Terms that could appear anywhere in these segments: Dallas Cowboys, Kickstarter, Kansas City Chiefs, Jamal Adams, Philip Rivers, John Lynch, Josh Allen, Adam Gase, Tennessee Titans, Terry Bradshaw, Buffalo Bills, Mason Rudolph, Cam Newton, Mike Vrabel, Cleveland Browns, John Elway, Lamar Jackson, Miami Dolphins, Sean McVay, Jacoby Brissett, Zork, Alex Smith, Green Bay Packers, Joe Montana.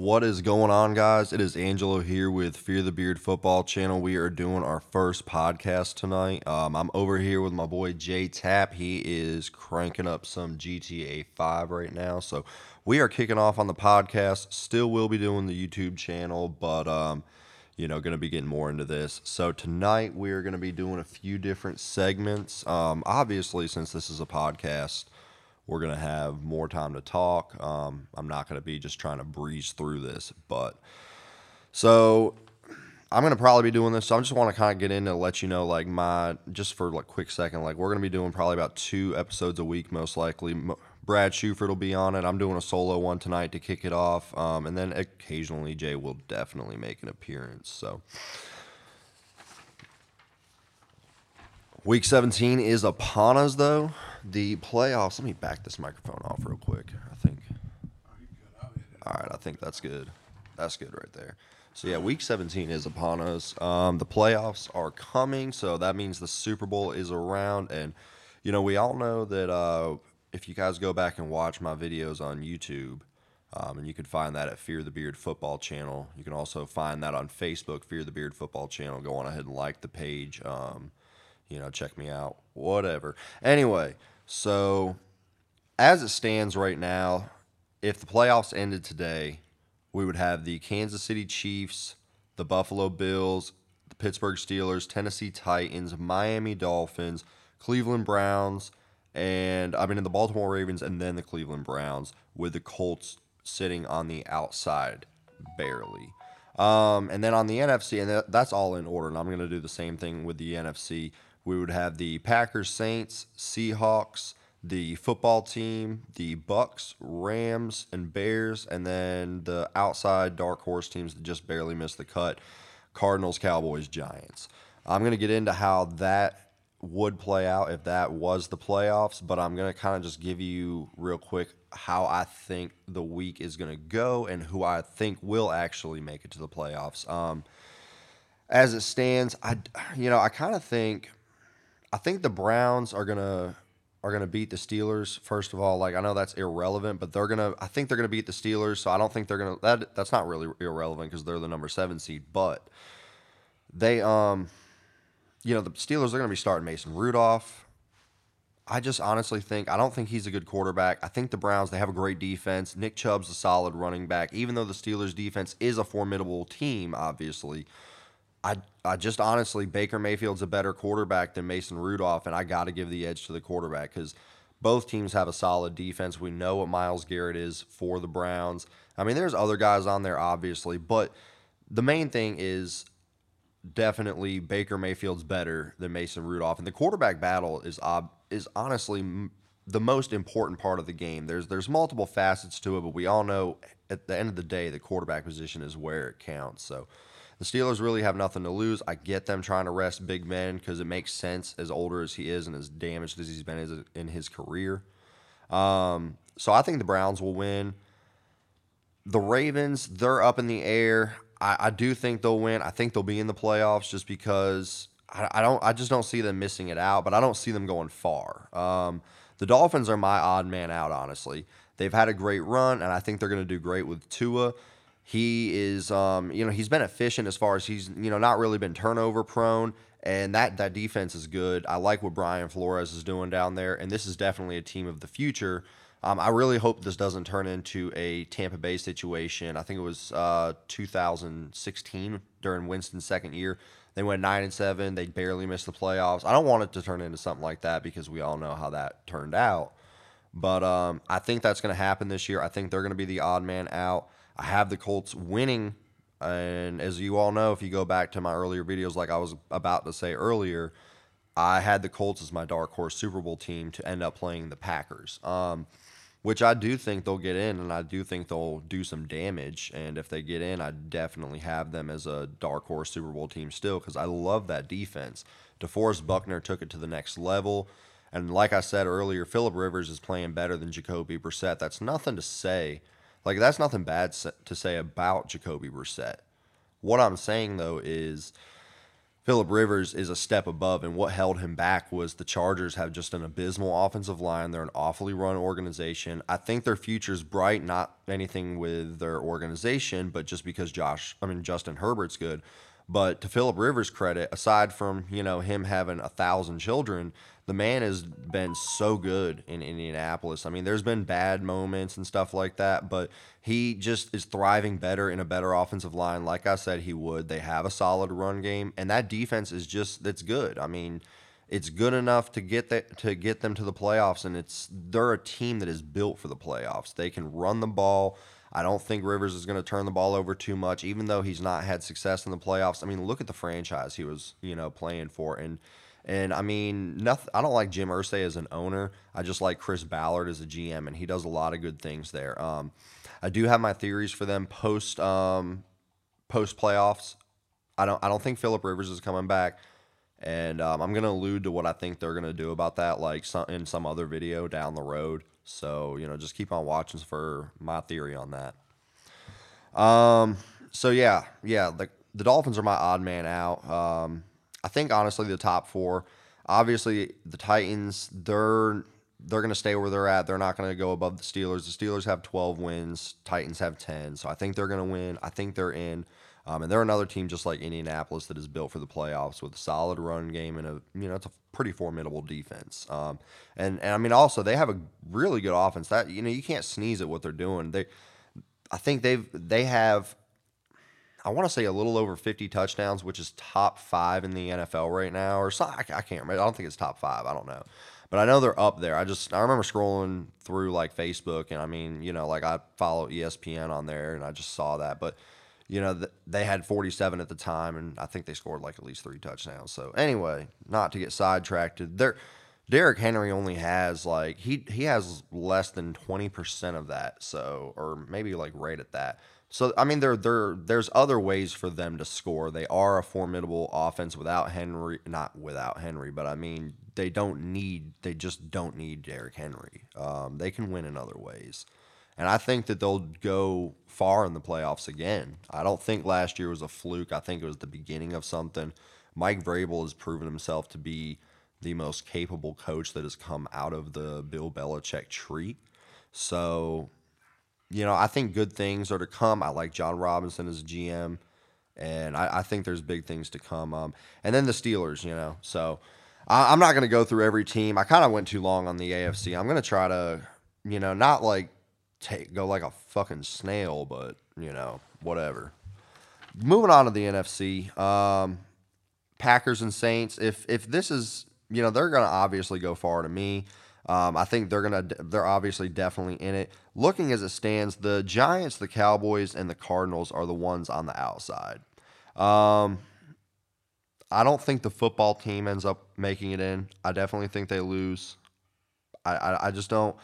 What is going on, guys? It is Angelo here with Fear the Beard Football Channel. We are doing our first podcast tonight. I'm over here with my boy Jay Tapp. He is cranking up some GTA 5 right now. So we are kicking off on the podcast. Still will be doing the YouTube channel, but going to be getting more into this. So tonight we are going to be doing a few different segments. Obviously, since this is a podcast, we're going to have more time to talk. I'm not going to be just trying to breeze through this. So I'm going to probably be doing this. So I just want to kind of get in to let you know, we're going to be doing probably about 2 episodes a week, most likely. Brad Shuford will be on it. I'm doing a solo one tonight to kick it off. And then occasionally Jay will definitely make an appearance. So Week 17 is upon us, though. The playoffs. Let me back this microphone off real quick. All right, I think that's good. That's good right there. So, yeah, Week 17 is upon us. The playoffs are coming, so that means the Super Bowl is around. And, we all know that if you guys go back and watch my videos on YouTube, and you can find that at Fear the Beard Football Channel. You can also find that on Facebook, Fear the Beard Football Channel. Go on ahead and like the page. Check me out, whatever. Anyway, so as it stands right now, if the playoffs ended today, we would have the Kansas City Chiefs, the Buffalo Bills, the Pittsburgh Steelers, Tennessee Titans, Miami Dolphins, Cleveland Browns, and the Baltimore Ravens, and then the Cleveland Browns, with the Colts sitting on the outside barely. And then on the NFC, and that's all in order, and I'm going to do the same thing with the NFC. We would have the Packers, Saints, Seahawks, the football team, the Bucs, Rams, and Bears, and then the outside dark horse teams that just barely missed the cut, Cardinals, Cowboys, Giants. I'm going to get into how that would play out if that was the playoffs, but I'm going to kind of just give you real quick how I think the week is going to go and who I think will actually make it to the playoffs. As it stands, I kind of think... I think the Browns are gonna beat the Steelers. First of all, I know that's irrelevant, but I think they're gonna beat the Steelers. So I don't think they're gonna. That's not really irrelevant because they're the number 7 seed. But they, the Steelers are gonna be starting Mason Rudolph. I just honestly think I don't think he's a good quarterback. I think the Browns, they have a great defense. Nick Chubb's a solid running back, even though the Steelers defense is a formidable team, obviously. I just honestly, Baker Mayfield's a better quarterback than Mason Rudolph, and I got to give the edge to the quarterback because both teams have a solid defense. We know what Myles Garrett is for the Browns. There's other guys on there, obviously, but the main thing is definitely Baker Mayfield's better than Mason Rudolph, and the quarterback battle is honestly the most important part of the game. There's multiple facets to it, but we all know at the end of the day the quarterback position is where it counts, so... The Steelers really have nothing to lose. I get them trying to rest big men because it makes sense as older as he is and as damaged as he's been in his career. So I think the Browns will win. The Ravens, they're up in the air. I do think they'll win. I think they'll be in the playoffs just because I just don't see them missing it out, but I don't see them going far. The Dolphins are my odd man out, honestly. They've had a great run, and I think they're going to do great with Tua. He is, he's been efficient as far as he's, not really been turnover prone, and that defense is good. I like what Brian Flores is doing down there, and this is definitely a team of the future. I really hope this doesn't turn into a Tampa Bay situation. I think it was 2016 during Winston's second year. They went 9-7. They barely missed the playoffs. I don't want it to turn into something like that because we all know how that turned out. But I think that's going to happen this year. I think they're going to be the odd man out. I have the Colts winning, and as you all know, if you go back to my earlier videos, like I was about to say earlier, I had the Colts as my dark horse Super Bowl team to end up playing the Packers, which I do think they'll get in, and I do think they'll do some damage, and if they get in, I definitely have them as a dark horse Super Bowl team still because I love that defense. DeForest Buckner took it to the next level, and like I said earlier, Philip Rivers is playing better than Jacoby Brissett. That's nothing to say. That's nothing bad to say about Jacoby Brissett. What I'm saying, though, is Philip Rivers is a step above, and what held him back was the Chargers have just an abysmal offensive line. They're an awfully run organization. I think their future's bright, not anything with their organization, but just because Justin Herbert's good. But to Philip Rivers' credit, aside from, you know, him having 1,000 children, the man has been so good in Indianapolis. I mean, there's been bad moments and stuff like that, but he just is thriving better in a better offensive line. Like I said, he would. They have a solid run game, and that defense is just, that's good. I mean, it's good enough to get them to the playoffs, and they're a team that is built for the playoffs. They can run the ball. I don't think Rivers is going to turn the ball over too much, even though he's not had success in the playoffs. I mean, look at the franchise he was, you know, playing for, and I mean, nothing. I don't like Jim Irsay as an owner. I just like Chris Ballard as a GM, and he does a lot of good things there. I do have my theories for them post playoffs. I don't think Philip Rivers is coming back, and I'm going to allude to what I think they're going to do about that, like in some other video down the road. So, you know, just keep on watching for my theory on that. The Dolphins are my odd man out. I think, honestly, the top four. Obviously, the Titans, they're going to stay where they're at. They're not going to go above the Steelers. The Steelers have 12 wins. Titans have 10. So I think they're going to win. I think they're in. And they're another team just like Indianapolis that is built for the playoffs with a solid run game and it's a pretty formidable defense. And I mean, also they have a really good offense that, you know, you can't sneeze at what they're doing. I think they have, I want to say a little over 50 touchdowns, which is top 5 in the NFL right now, or so. I can't remember. I don't think it's top 5. I don't know. But I know they're up there. I remember scrolling through like Facebook, and I mean, you know, like I follow ESPN on there, and I just saw that, but you know, they had 47 at the time, and I think they scored like at least 3 touchdowns. So anyway, not to get sidetracked, Derrick Henry only has like he has less than 20% of that, so, or maybe like right at that. So I mean, there's other ways for them to score. They are a formidable offense but I mean, they just don't need Derrick Henry. They can win in other ways. And I think that they'll go far in the playoffs again. I don't think last year was a fluke. I think it was the beginning of something. Mike Vrabel has proven himself to be the most capable coach that has come out of the Bill Belichick tree. So, you know, I think good things are to come. I like John Robinson as GM, and I think there's big things to come. And then the Steelers, you know. So I'm not going to go through every team. I kind of went too long on the AFC. I'm going to try to, you know, not like go like a fucking snail, but, you know, whatever. Moving on to the NFC, Packers and Saints. If this is, you know, they're going to obviously go far to me. I think they're obviously definitely in it. Looking as it stands, the Giants, the Cowboys, and the Cardinals are the ones on the outside. I don't think the football team ends up making it in. I definitely think they lose. I just don't.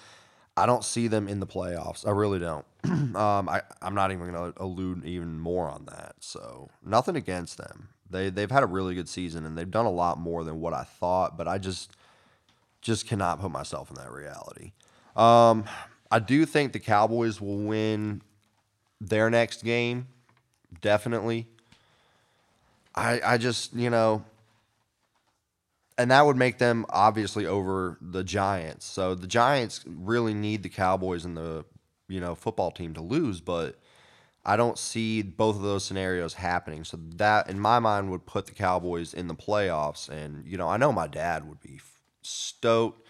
I don't see them in the playoffs. I really don't. I'm not even going to allude even more on that. So nothing against them. They've had a really good season, and they've done a lot more than what I thought, but I just cannot put myself in that reality. I do think the Cowboys will win their next game, definitely. I just, you know... And that would make them obviously over the Giants. So the Giants really need the Cowboys and the, you know, football team to lose, but I don't see both of those scenarios happening. So that, in my mind, would put the Cowboys in the playoffs. And, you know, I know my dad would be stoked.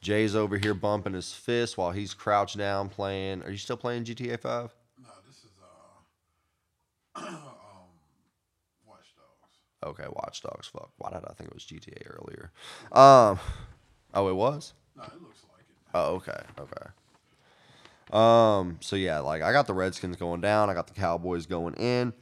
Jay's over here bumping his fist while he's crouched down playing. Are you still playing GTA 5? No, this is Okay, Watch Dogs. Fuck. Why did I think it was GTA earlier? Oh, it was? No, it looks like it. Oh, okay. So, yeah, like I got the Redskins going down. I got the Cowboys going in.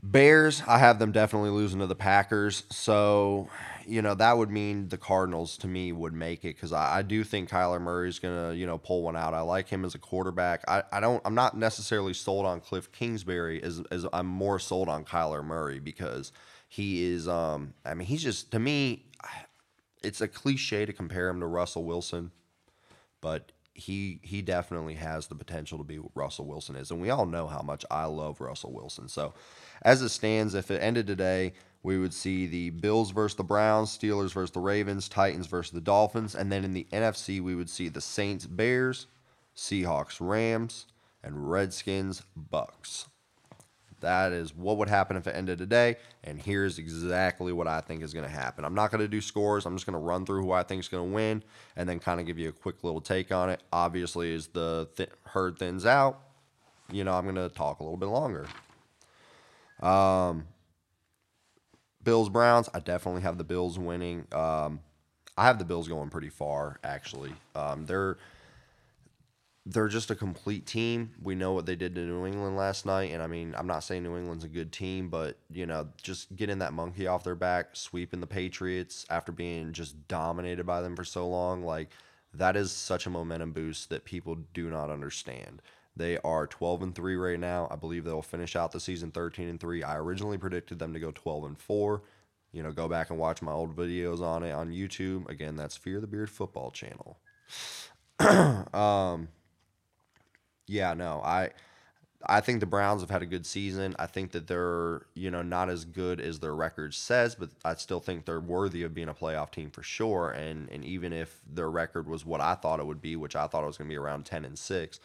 Bears, I have them definitely losing to the Packers. So, you know, that would mean the Cardinals, to me, would make it because I do think Kyler Murray's going to, you know, pull one out. I like him as a quarterback. I'm not necessarily sold on Cliff Kingsbury as I'm more sold on Kyler Murray because he is, I mean, he's just, to me, it's a cliche to compare him to Russell Wilson, but he definitely has the potential to be what Russell Wilson is. And we all know how much I love Russell Wilson. So as it stands, if it ended today, we would see the Bills versus the Browns, Steelers versus the Ravens, Titans versus the Dolphins. And then in the NFC, we would see the Saints, Bears, Seahawks, Rams, and Redskins, Bucks. That is what would happen if it ended today, and here's exactly what I think is going to happen. I'm not going to do scores. I'm just going to run through who I think is going to win and then kind of give you a quick little take on it. Obviously, as the herd thins out, you know, I'm going to talk a little bit longer. Bills, Browns, I definitely have the Bills winning. I have the Bills going pretty far, actually. They're just a complete team. We know what they did to New England last night. And, I mean, I'm not saying New England's a good team, but, you know, just getting that monkey off their back, sweeping the Patriots after being just dominated by them for so long, like, that is such a momentum boost that people do not understand. They are 12-3 right now. I believe they'll finish out the season 13-3. I originally predicted them to go 12-4. You know, go back and watch my old videos on it on YouTube. Again, that's Fear the Beard Football Channel. Yeah, no, I think the Browns have had a good season. I think that they're, you know, not as good as their record says, but I still think they're worthy of being a playoff team for sure. And even if their record was what I thought it would be, which I thought it was going to be around 10-6,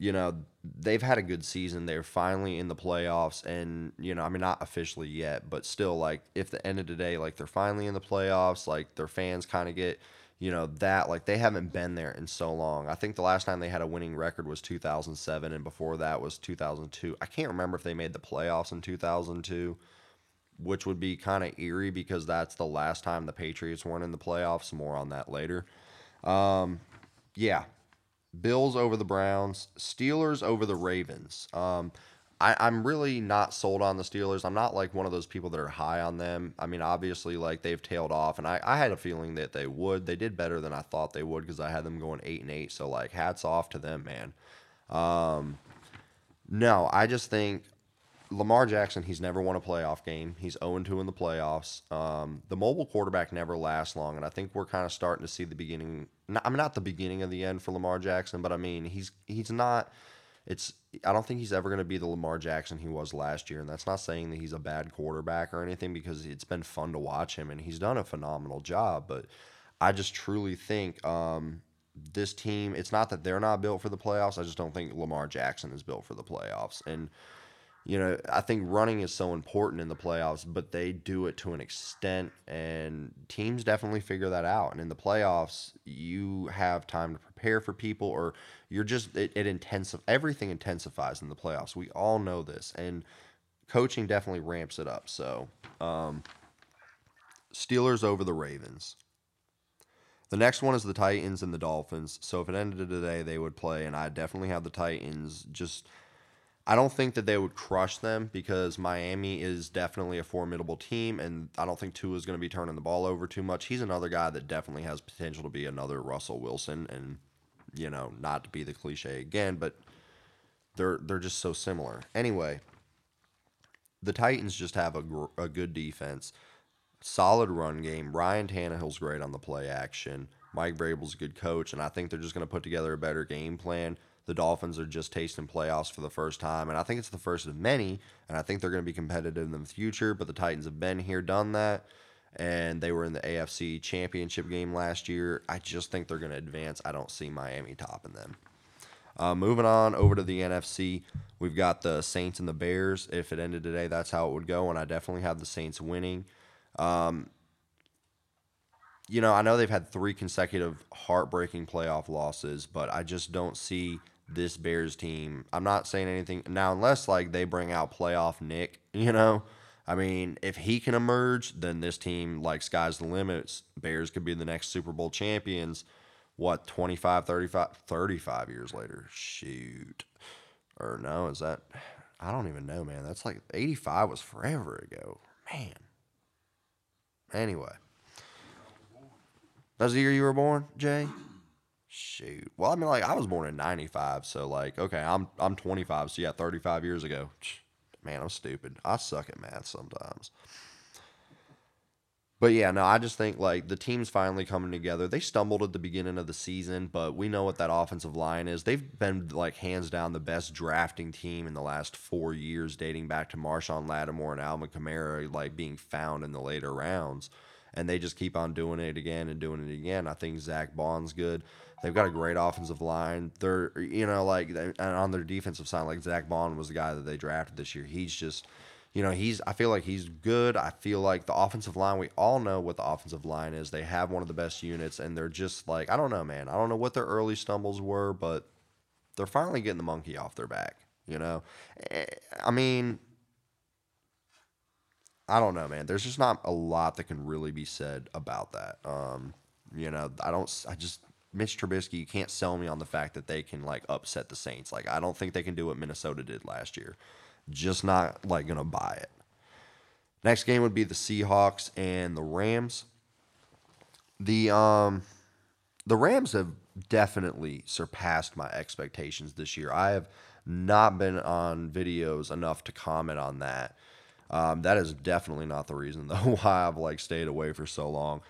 you know, they've had a good season. They're finally in the playoffs, and, you know, I mean, not officially yet, but still, like, if the end of the day, like, they're finally in the playoffs, like, their fans kind of get, you know, that, like, they haven't been there in so long. I think the last time they had a winning record was 2007, and before that was 2002. I can't remember if they made the playoffs in 2002, which would be kind of eerie because that's the last time the Patriots weren't in the playoffs. More on that later. Yeah, Bills over the Browns, Steelers over the Ravens. I'm really not sold on the Steelers. I'm not like one of those people that are high on them. I mean, obviously, like, they've tailed off, and I had a feeling that they would. They did better than I thought they would because I had them going 8-8. So, like, hats off to them, man. No, I just think Lamar Jackson, he's never won a playoff game. He's 0-2 in the playoffs. The mobile quarterback never lasts long, and I think we're kind of starting to see the beginning. I mean, not the beginning of the end for Lamar Jackson, but, I mean, he's not – I don't think he's ever going to be the Lamar Jackson he was last year, and that's not saying that he's a bad quarterback or anything because it's been fun to watch him, and he's done a phenomenal job. But I just truly think this team, it's not that they're not built for the playoffs. I just don't think Lamar Jackson is built for the playoffs. And, you know, I think running is so important in the playoffs, but they do it to an extent, and teams definitely figure that out. And in the playoffs, you have time to prepare for people, or you're just everything intensifies in the playoffs. We all know this, and coaching definitely ramps it up. So, Steelers over the Ravens. The next one is the Titans and the Dolphins. So if it ended today, they would play, and I definitely have the Titans just. I don't think that they would crush them because Miami is definitely a formidable team, and I don't think Tua is going to be turning the ball over too much. He's another guy that definitely has potential to be another Russell Wilson, and, you know, not to be the cliche again, but they're just so similar. Anyway, the Titans just have a good defense, solid run game. Ryan Tannehill's great on the play action. Mike Vrabel's a good coach, and I think they're just going to put together a better game plan. The Dolphins are just tasting playoffs for the first time, and I think it's the first of many, and I think they're going to be competitive in the future, but the Titans have been here, done that, and they were in the AFC Championship game last year. I just think they're going to advance. I don't see Miami topping them. Moving on over to the NFC, we've got the Saints and the Bears. If it ended today, that's how it would go, and I definitely have the Saints winning. You know, I know they've had 3 consecutive heartbreaking playoff losses, but I just don't see this Bears team. I'm not saying anything now unless, like, they bring out playoff Nick, you know. I mean, if he can emerge, then this team, like, sky's the limits. Bears could be the next Super Bowl champions, what, 35 years later? Shoot. Or no, is that – I don't even know, man. That's like – 85 was forever ago. Man. Anyway. That's the year you were born, Jay? Shoot. Well, I mean, like, I was born in 95, so, like, okay, I'm 25, so, yeah, 35 years ago. Man, I'm stupid. I suck at math sometimes. But yeah, no, I just think like the team's finally coming together. They stumbled at the beginning of the season, but we know what that offensive line is. They've been like hands down the best drafting team in the last 4 years, dating back to Marshawn Lattimore and Alvin Kamara like being found in the later rounds. And they just keep on doing it again and doing it again. I think Zach Bond's good. They've got a great offensive line. They're, you know, like, and on their defensive side, like Zach Bond was the guy that they drafted this year. He's just, you know, he's, I feel like he's good. I feel like the offensive line, we all know what the offensive line is. They have one of the best units, and they're just like, I don't know, man. I don't know what their early stumbles were, but they're finally getting the monkey off their back, you know? I mean, I don't know, man. There's just not a lot that can really be said about that. You know, Mitch Trubisky, you can't sell me on the fact that they can, like, upset the Saints. Like, I don't think they can do what Minnesota did last year. Just not, like, going to buy it. Next game would be the Seahawks and the Rams. The Rams have definitely surpassed my expectations this year. I have not been on videos enough to comment on that. That is definitely not the reason, though, why I've, like, stayed away for so long.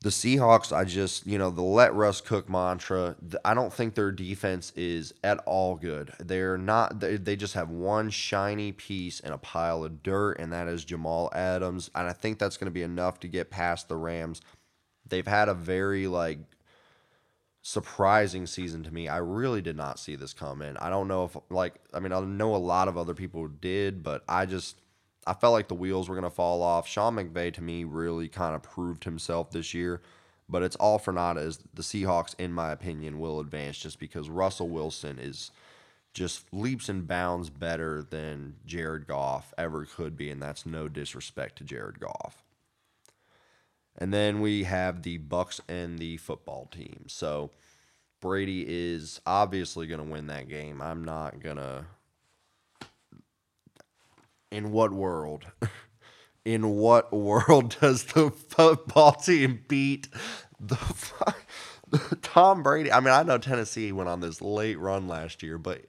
The Seahawks, I just, you know, the let Russ cook mantra, I don't think their defense is at all good. They're not, they just have one shiny piece in a pile of dirt, and that is Jamal Adams. And I think that's going to be enough to get past the Rams. They've had a very, like, surprising season to me. I really did not see this come in. I don't know if, like, I mean, I know a lot of other people did, but I felt like the wheels were going to fall off. Sean McVay, to me, really kind of proved himself this year, but it's all for naught, as the Seahawks, in my opinion, will advance just because Russell Wilson is just leaps and bounds better than Jared Goff ever could be, and that's no disrespect to Jared Goff. And then we have the Bucs and the football team. So Brady is obviously going to win that game. I'm not going to... In what world? In what world does the football team beat Tom Brady? I mean, I know Tennessee went on this late run last year, but...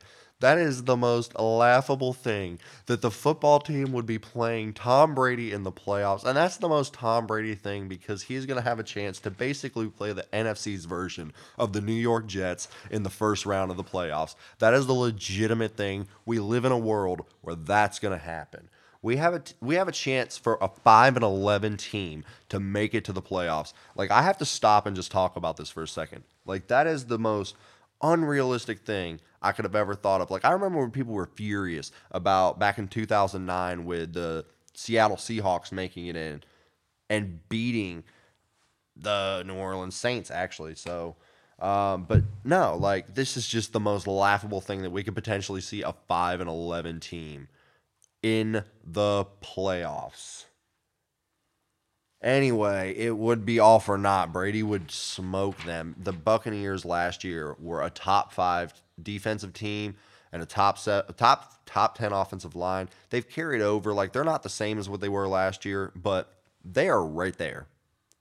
That is the most laughable thing, that the football team would be playing Tom Brady in the playoffs. And that's the most Tom Brady thing, because he's going to have a chance to basically play the NFC's version of the New York Jets in the first round of the playoffs. That is the legitimate thing. We live in a world where that's going to happen. We have a chance for a 5-11 team to make it to the playoffs. Like, I have to stop and just talk about this for a second. Like, that is the most unrealistic thing I could have ever thought of. Like, I remember when people were furious about back in 2009 with the Seattle Seahawks making it in and beating the New Orleans Saints, actually. So, but no, like, this is just the most laughable thing, that we could potentially see a 5-11 team in the playoffs. Anyway, it would be all for naught. Brady would smoke them. The Buccaneers last year were a top 5 defensive team and a top 10 offensive line. They've carried over. Like, they're not the same as what they were last year, but they are right there.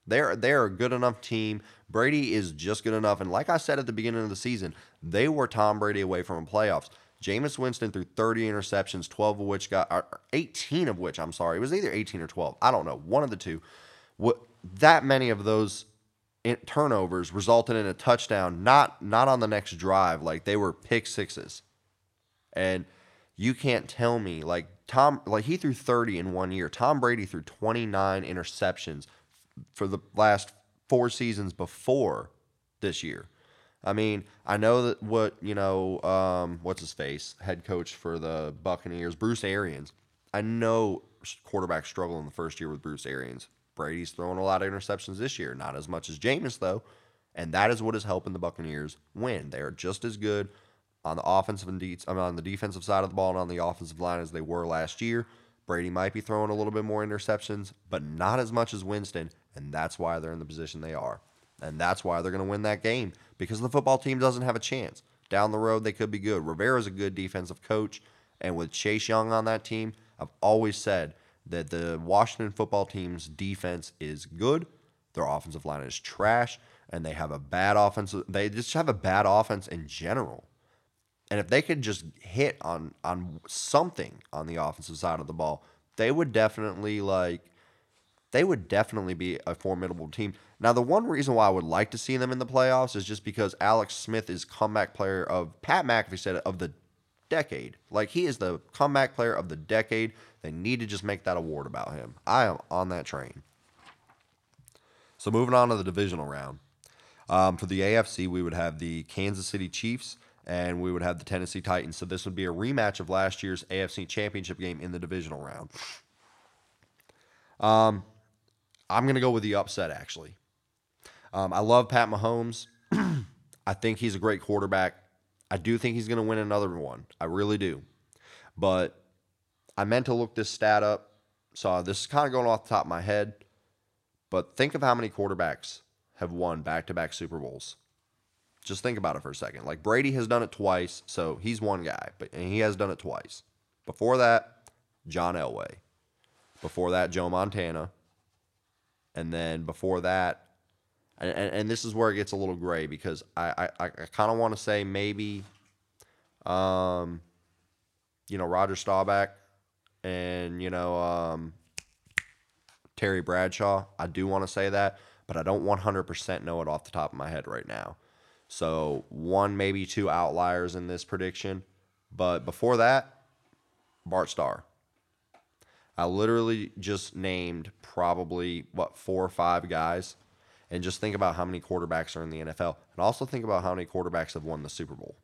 They're a good enough team. Brady is just good enough. And like I said at the beginning of the season, they were Tom Brady away from the playoffs. Jameis Winston threw 30 interceptions, 18 of which. It was either 18 or 12. I don't know. One of the two. That many of those turnovers resulted in a touchdown, not on the next drive. Like, they were pick sixes. And you can't tell me, like, he threw 30 in 1 year. Tom Brady threw 29 interceptions for the last 4 seasons before this year. I mean, I know that what's his face, head coach for the Buccaneers, Bruce Arians. I know quarterbacks struggle in the first year with Bruce Arians. Brady's throwing a lot of interceptions this year, not as much as Jameis, though, and that is what is helping the Buccaneers win. They're just as good on the offensive on the defensive side of the ball and on the offensive line as they were last year. Brady might be throwing a little bit more interceptions, but not as much as Winston, and that's why they're in the position they are. And that's why they're going to win that game, because the football team doesn't have a chance. Down the road, they could be good. Rivera's a good defensive coach, and with Chase Young on that team, I've always said that the Washington football team's defense is good, their offensive line is trash, and they have a bad offense. They just have a bad offense in general. And if they could just hit on something on the offensive side of the ball, they would definitely, like, they would definitely be a formidable team. Now, the one reason why I would like to see them in the playoffs is just because Alex Smith is comeback player of, Pat McAfee said, of the decade. Like, he is the comeback player of the decade. They need to just make that award about him. I am on that train. So moving on to the divisional round. For the AFC, we would have the Kansas City Chiefs, and we would have the Tennessee Titans. So this would be a rematch of last year's AFC Championship game in the divisional round. I'm going to go with the upset, actually. I love Pat Mahomes. I think he's a great quarterback. I do think he's going to win another one. I really do. But I meant to look this stat up, so this is kind of going off the top of my head. But think of how many quarterbacks have won back-to-back Super Bowls. Just think about it for a second. Like, Brady has done it twice, so he's one guy, but and he has done it twice. Before that, John Elway. Before that, Joe Montana. And then before that, and this is where it gets a little gray, because I kind of want to say maybe, you know, Roger Staubach and, you know, Terry Bradshaw. I do want to say that, but I don't 100% know it off the top of my head right now. So one, maybe two outliers in this prediction. But before that, Bart Starr. I literally just named probably, what, 4 or 5 guys. And just think about how many quarterbacks are in the NFL. And also think about how many quarterbacks have won the Super Bowl.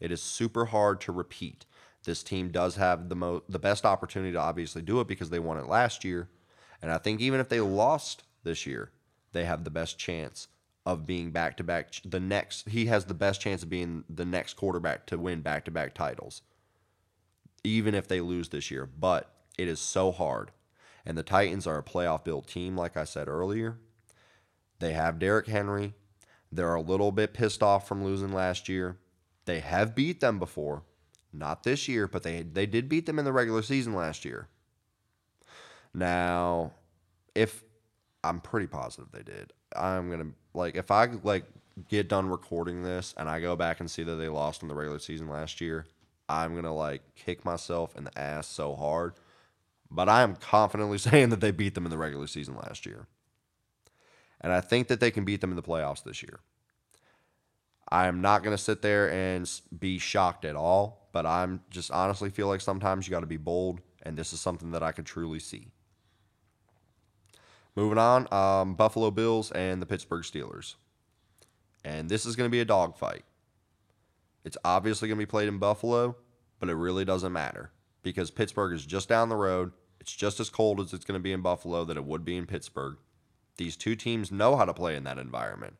It is super hard to repeat. This team does have the best opportunity to obviously do it because they won it last year. And I think even if they lost this year, they have the best chance of being back-to-back. He has the best chance of being the next quarterback to win back-to-back titles, even if they lose this year. But it is so hard. And the Titans are a playoff-built team, like I said earlier. They have Derrick Henry. They're a little bit pissed off from losing last year. They have beat them before. Not this year, but they did beat them in the regular season last year. Now, if I'm pretty positive they did. I'm going to, like, if I, like, get done recording this and I go back and see that they lost in the regular season last year, I'm going to, like, kick myself in the ass so hard. But I am confidently saying that they beat them in the regular season last year. And I think that they can beat them in the playoffs this year. I am not going to sit there and be shocked at all, but I'm just honestly feel like sometimes you got to be bold, and this is something that I could truly see. Moving on, Buffalo Bills and the Pittsburgh Steelers. And this is going to be a dogfight. It's obviously going to be played in Buffalo, but it really doesn't matter because Pittsburgh is just down the road. It's just as cold as it's going to be in Buffalo that it would be in Pittsburgh. These two teams know how to play in that environment,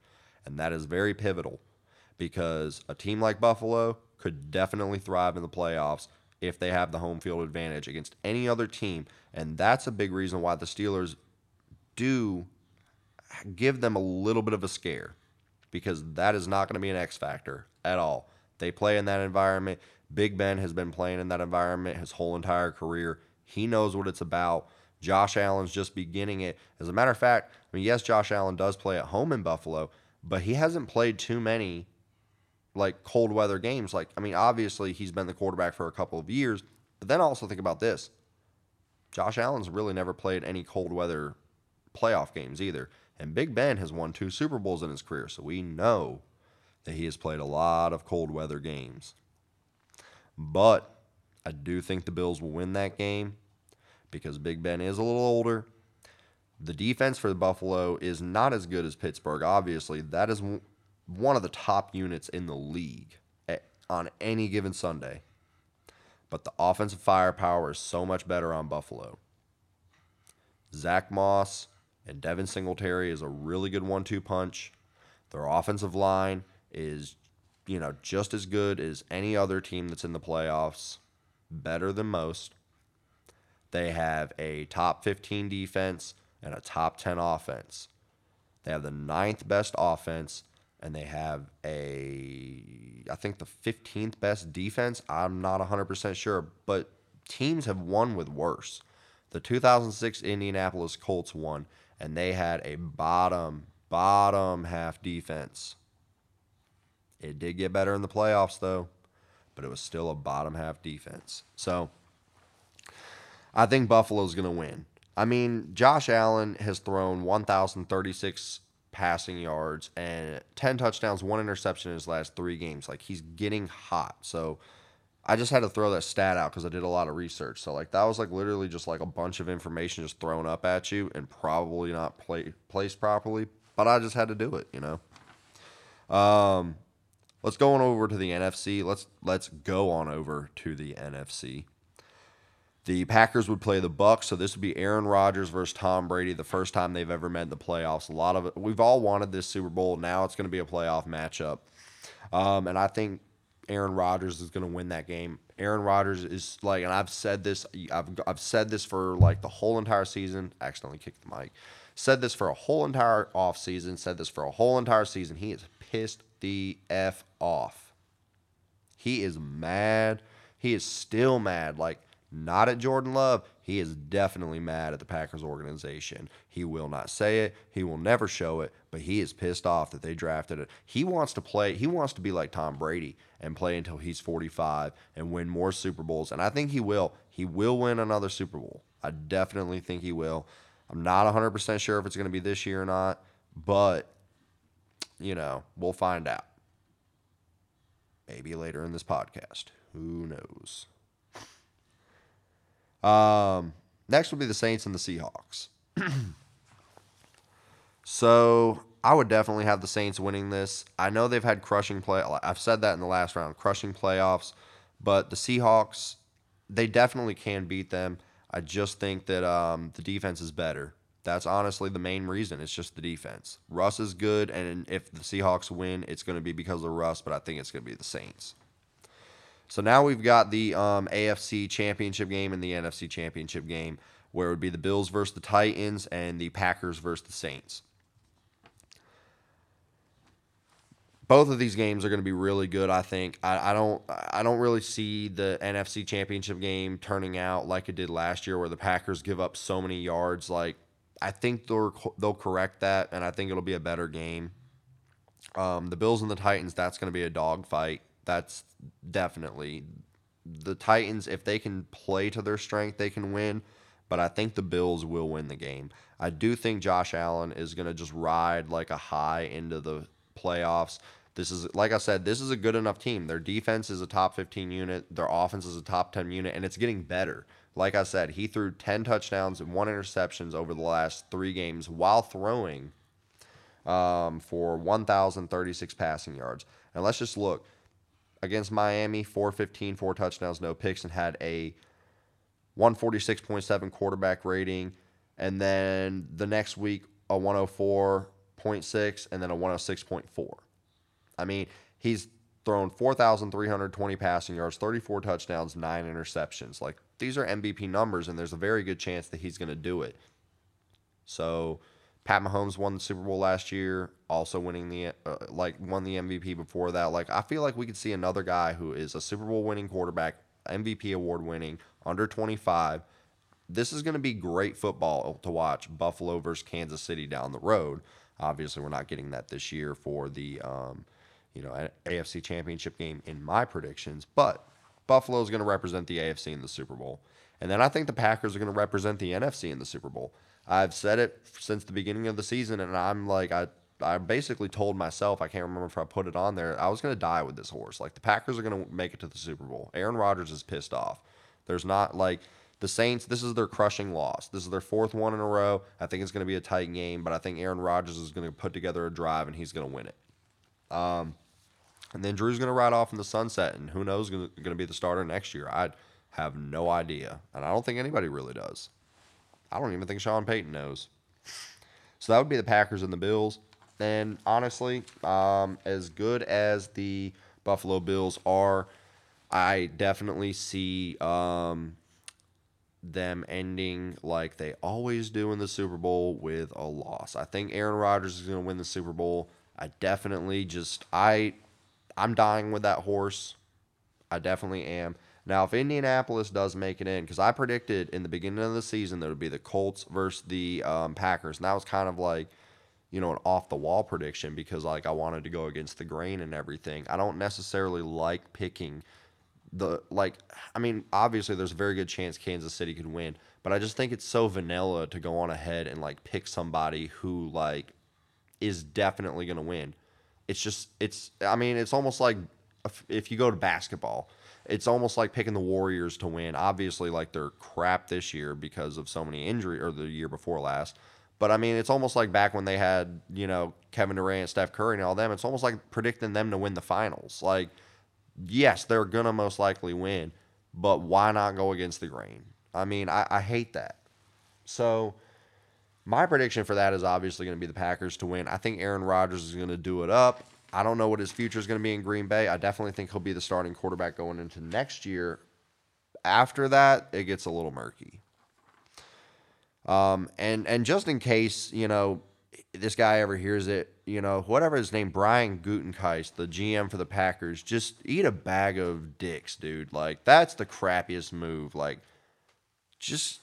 and that is very pivotal because a team like Buffalo could definitely thrive in the playoffs if they have the home field advantage against any other team, and that's a big reason why the Steelers do give them a little bit of a scare because that is not going to be an X factor at all. They play in that environment. Big Ben has been playing in that environment his whole entire career. He knows what it's about. Josh Allen's just beginning it. As a matter of fact, I mean, yes, Josh Allen does play at home in Buffalo, but he hasn't played too many, like, cold weather games. Like, I mean, obviously he's been the quarterback for a couple of years, but then also think about this. Josh Allen's really never played any cold weather playoff games either. And Big Ben has won 2 Super Bowls in his career, so we know that he has played a lot of cold weather games. But I do think the Bills will win that game because Big Ben is a little older. The defense for Buffalo is not as good as Pittsburgh, obviously. That is one of the top units in the league on any given Sunday. But the offensive firepower is so much better on Buffalo. Zach Moss and Devin Singletary is a really good 1-2 punch. Their offensive line is, you know, just as good as any other team that's in the playoffs, better than most. They have a top 15 defense and a top 10 offense. They have the 9th best offense, and they have I think the 15th best defense. I'm not 100% sure, but teams have won with worse. The 2006 Indianapolis Colts won, and they had a bottom half defense. It did get better in the playoffs, though, but it was still a bottom half defense. So I think Buffalo's going to win. I mean, Josh Allen has thrown 1,036 passing yards and 10 touchdowns, 1 interception in his last 3 games. Like, he's getting hot. So I just had to throw that stat out because I did a lot of research. So, like, that was, like, literally just, like, a bunch of information just thrown up at you and probably not placed properly. But I just had to do it, you know. Let's go on over to the NFC. Let's go on over to the NFC. The Packers would play the Bucs, so this would be Aaron Rodgers versus Tom Brady, the first time they've ever met in the playoffs. A lot of it, we've all wanted this Super Bowl. Now it's going to be a playoff matchup, and I think Aaron Rodgers is going to win that game. Aaron Rodgers is like, and I've said this, I've said this for like the whole entire season. I accidentally kicked the mic. Said this for a whole entire offseason. Said this for a whole entire season. He is pissed the F off. He is mad. He is still mad. Like, not at Jordan Love. He is definitely mad at the Packers organization. He will not say it. He will never show it, but he is pissed off that they drafted it. He wants to play. He wants to be like Tom Brady and play until he's 45 and win more Super Bowls, and I think he will. He will win another Super Bowl. I definitely think he will. I'm not 100% sure if it's going to be this year or not, but, you know, we'll find out. Maybe later in this podcast. Who knows? Next would be the Saints and the Seahawks. So I would definitely have the Saints winning this. I know they've had crushing play. I've said that in the last round, crushing playoffs, but the Seahawks, they definitely can beat them. I just think that the defense is better. That's honestly the main reason. It's just the defense. Russ is good, and if the Seahawks win, it's going to be because of Russ, but I think it's going to be the Saints. So now we've got the AFC Championship game and the NFC Championship game, where it would be the Bills versus the Titans and the Packers versus the Saints. Both of these games are going to be really good, I think. I don't really see the NFC Championship game turning out like it did last year, where the Packers give up so many yards. Like, I think they'll correct that, and I think it'll be a better game. The Bills and the Titans, that's going to be a dogfight. That's definitely the Titans. If they can play to their strength, they can win. But I think the Bills will win the game. I do think Josh Allen is going to just ride like a high into the playoffs. This is, like I said, this is a good enough team. Their defense is a top 15 unit. Their offense is a top 10 unit, and it's getting better. Like I said, he threw 10 touchdowns and 1 interceptions over the last 3 games while throwing for 1,036 passing yards. And let's just look. Against Miami, 415, 4 touchdowns, no picks, and had a 146.7 quarterback rating. And then the next week, a 104.6, and then a 106.4. I mean, he's thrown 4,320 passing yards, 34 touchdowns, 9 interceptions. Like, these are MVP numbers, and there's a very good chance that he's going to do it. So, Pat Mahomes won the Super Bowl last year, also winning the won the MVP before that. Like, I feel like we could see another guy who is a Super Bowl winning quarterback, MVP award winning, under 25. This is going to be great football to watch. Buffalo versus Kansas City down the road. Obviously, we're not getting that this year for the AFC Championship game in my predictions, but Buffalo is going to represent the AFC in the Super Bowl. And then I think the Packers are going to represent the NFC in the Super Bowl. I've said it since the beginning of the season, and I'm like, I basically told myself, I can't remember if I put it on there, I was going to die with this horse. Like, the Packers are going to make it to the Super Bowl. Aaron Rodgers is pissed off. There's not, like, the Saints, this is their crushing loss. This is their 4th one in a row. I think it's going to be a tight game, but I think Aaron Rodgers is going to put together a drive, and he's going to win it. And then Drew's going to ride off in the sunset, and who knows going to be the starter next year. I have no idea, and I don't think anybody really does. I don't even think Sean Payton knows. So that would be the Packers and the Bills. And honestly, as good as the Buffalo Bills are, I definitely see them ending like they always do in the Super Bowl with a loss. I think Aaron Rodgers is going to win the Super Bowl. I definitely just I'm dying with that horse. I definitely am. Now, if Indianapolis does make it in, because I predicted in the beginning of the season that it would be the Colts versus the Packers, and that was kind of like, you know, an off-the-wall prediction because, like, I wanted to go against the grain and everything. I don't necessarily like picking obviously there's a very good chance Kansas City could win, but I just think it's so vanilla to go on ahead and like pick somebody who like is definitely going to win. It's almost like if you go to basketball, it's almost like picking the Warriors to win. Obviously, like, they're crap this year because of so many injuries, or the year before last. But, I mean, it's almost like back when they had, you know, Kevin Durant, Steph Curry, and all them. It's almost like predicting them to win the finals. Like, yes, they're going to most likely win, but why not go against the grain? I mean, I hate that. So my prediction for that is obviously going to be the Packers to win. I think Aaron Rodgers is going to do it up. I don't know what his future is going to be in Green Bay. I definitely think he'll be the starting quarterback going into next year. After that, it gets a little murky. And just in case, you know, this guy ever hears it, you know, whatever his name, Brian Gutekunst, the GM for the Packers, just eat a bag of dicks, dude. Like, that's the crappiest move. Like, just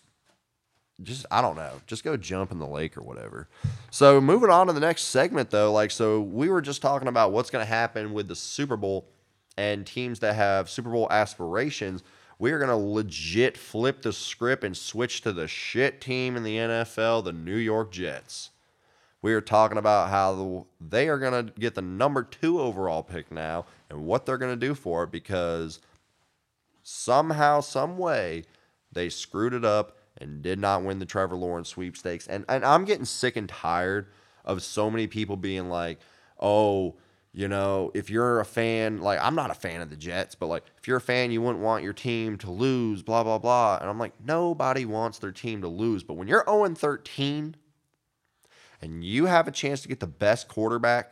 I don't know. Just go jump in the lake or whatever. So moving on to the next segment, though, like, so we were just talking about what's going to happen with the Super Bowl and teams that have Super Bowl aspirations. We are going to legit flip the script and switch to the shit team in the NFL, the New York Jets. We are talking about how they are going to get the number 2 overall pick now and what they're going to do for it, because somehow, some way, they screwed it up and did not win the Trevor Lawrence sweepstakes. And I'm getting sick and tired of so many people being like, oh, you know, if you're a fan, like, I'm not a fan of the Jets, but, like, if you're a fan, you wouldn't want your team to lose, blah, blah, blah. And I'm like, nobody wants their team to lose. But when you're 0-13 and you have a chance to get the best quarterback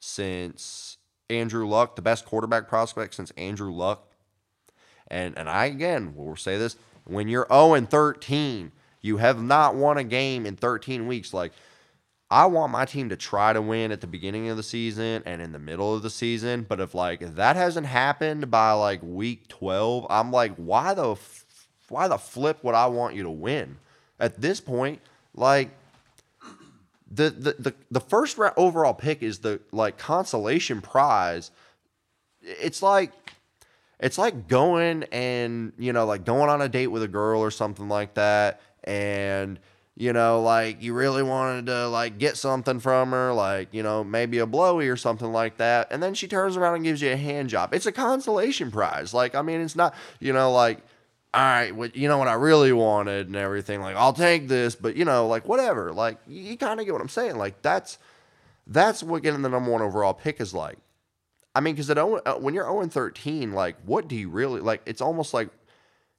since Andrew Luck, the best quarterback prospect since Andrew Luck, and I, again, will say this, when you're 0-13, you have not won a game in 13 weeks. Like, I want my team to try to win at the beginning of the season and in the middle of the season. But if, like, that hasn't happened by, like, week 12, I'm like, why the flip would I want you to win? At this point, like, the first overall pick is the, like, consolation prize. It's like going and, you know, like going on a date with a girl or something like that. And, you know, like you really wanted to like get something from her, like, you know, maybe a blowy or something like that. And then she turns around and gives you a hand job. It's a consolation prize. Like, I mean, it's not, you know, like, all right, what, you know, what I really wanted and everything, like, I'll take this, but, you know, like, whatever, like, you kind of get what I'm saying. Like, that's what getting the number 1 overall pick is like. I mean, because when you're 0-13, like, what do you really, like, it's almost like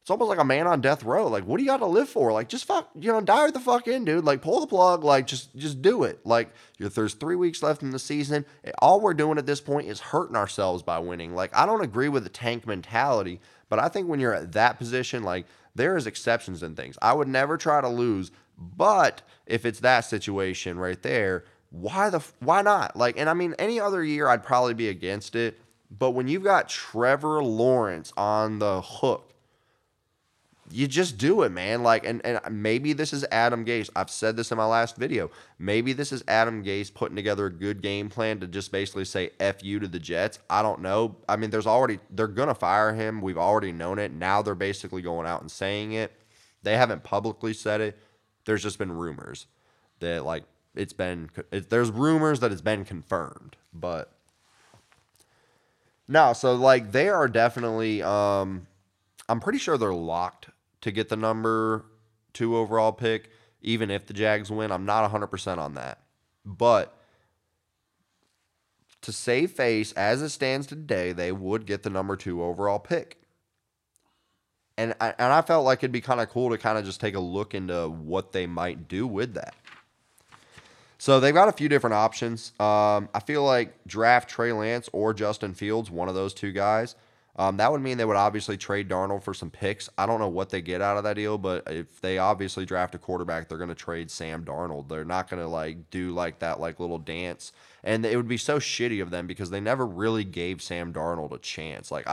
a man on death row. Like, what do you got to live for? Like, just fuck, you know, dive the fuck in, dude. Like, pull the plug. Like, just do it. Like, there's 3 weeks left in the season. All we're doing at this point is hurting ourselves by winning. Like, I don't agree with the tank mentality, but I think when you're at that position, like, there is exceptions in things. I would never try to lose, but if it's that situation right there, why not? Like, and I mean, any other year I'd probably be against it, but when you've got Trevor Lawrence on the hook, you just do it, man. Like, and maybe this is Adam Gase. I've said this in my last video. Maybe this is Adam Gase putting together a good game plan to just basically say F you to the Jets. I don't know. I mean, they're going to fire him. We've already known it. Now they're basically going out and saying it. They haven't publicly said it. There's just been rumors that, like, there's rumors that it's been confirmed, but no. So, like, they are definitely, I'm pretty sure they're locked to get the number 2 overall pick, even if the Jags win. I'm not 100% on that, but to save face as it stands today, they would get the number 2 overall pick. And I felt like it'd be kind of cool to kind of just take a look into what they might do with that. So they've got a few different options. I feel like draft Trey Lance or Justin Fields, one of those two guys. That would mean they would obviously trade Darnold for some picks. I don't know what they get out of that deal, but if they obviously draft a quarterback, they're going to trade Sam Darnold. They're not going to like do like that like little dance. And it would be so shitty of them because they never really gave Sam Darnold a chance. Like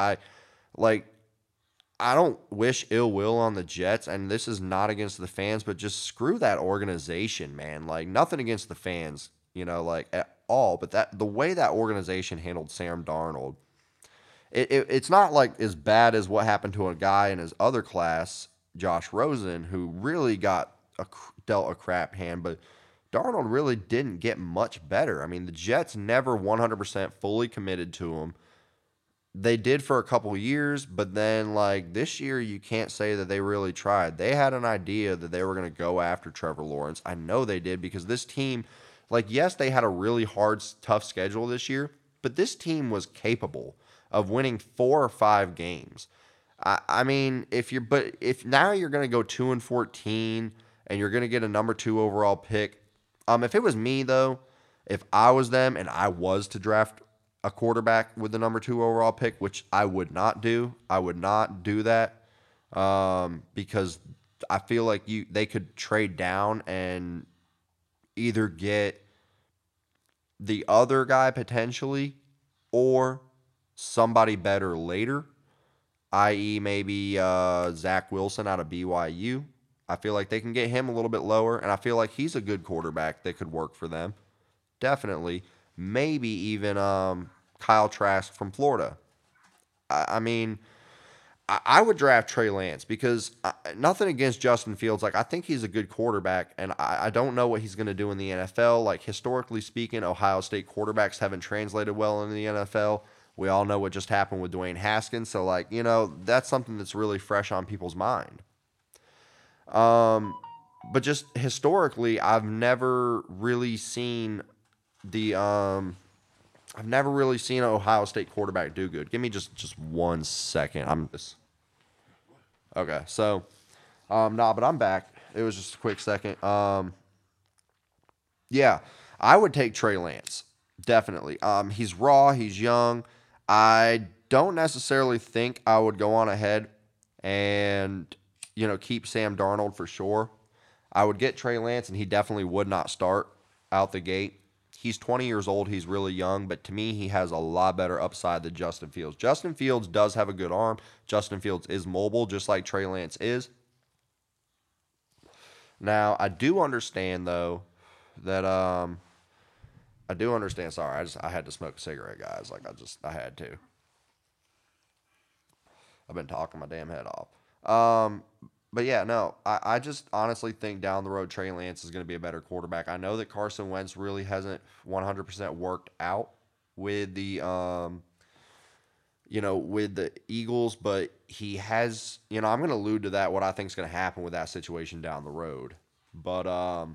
I don't wish ill will on the Jets, and this is not against the fans, but just screw that organization, man. Like, nothing against the fans, you know, like, at all. But the way that organization handled Sam Darnold it's not like as bad as what happened to a guy in his other class, Josh Rosen, who really got dealt a crap hand, but Darnold really didn't get much better. I mean, the Jets never 100% fully committed to him. They did for a couple years, but then, like, this year you can't say that they really tried. They had an idea that they were going to go after Trevor Lawrence. I know they did, because this team, like, yes, they had a really hard, tough schedule this year, but this team was capable of winning 4 or 5 games. I mean, if now you're going to go 2-14 and you're going to get a number 2 overall pick. If it was me, though, if I was them and I was to draft a quarterback with the number 2 overall pick, which I would not do. I would not do that because I feel like they could trade down and either get the other guy potentially or somebody better later, i.e. maybe Zach Wilson out of BYU. I feel like they can get him a little bit lower, and I feel like he's a good quarterback that could work for them. Definitely. Maybe even Kyle Trask from Florida. I mean, I would draft Trey Lance because nothing against Justin Fields. Like, I think he's a good quarterback, and I don't know what he's going to do in the NFL. Like, historically speaking, Ohio State quarterbacks haven't translated well in the NFL. We all know what just happened with Dwayne Haskins. So, like, you know, that's something that's really fresh on people's mind. But just historically, I've never really seen an Ohio State quarterback do good. Give me just 1 second. Okay. So, but I'm back. It was just a quick second. Yeah, I would take Trey Lance. Definitely. He's raw. He's young. I don't necessarily think I would go on ahead and, you know, keep Sam Darnold for sure. I would get Trey Lance, and he definitely would not start out the gate. He's 20 years old. He's really young, but to me, he has a lot better upside than Justin Fields. Justin Fields does have a good arm. Justin Fields is mobile, just like Trey Lance is. Now, I do understand, though, that I do understand. Sorry, I had to smoke a cigarette, guys. Like, I had to. I've been talking my damn head off. But yeah, no, I just honestly think down the road Trey Lance is going to be a better quarterback. I know that Carson Wentz really hasn't 100% worked out with the, with the Eagles, but he has, I'm going to allude to that, what I think is going to happen with that situation down the road. But,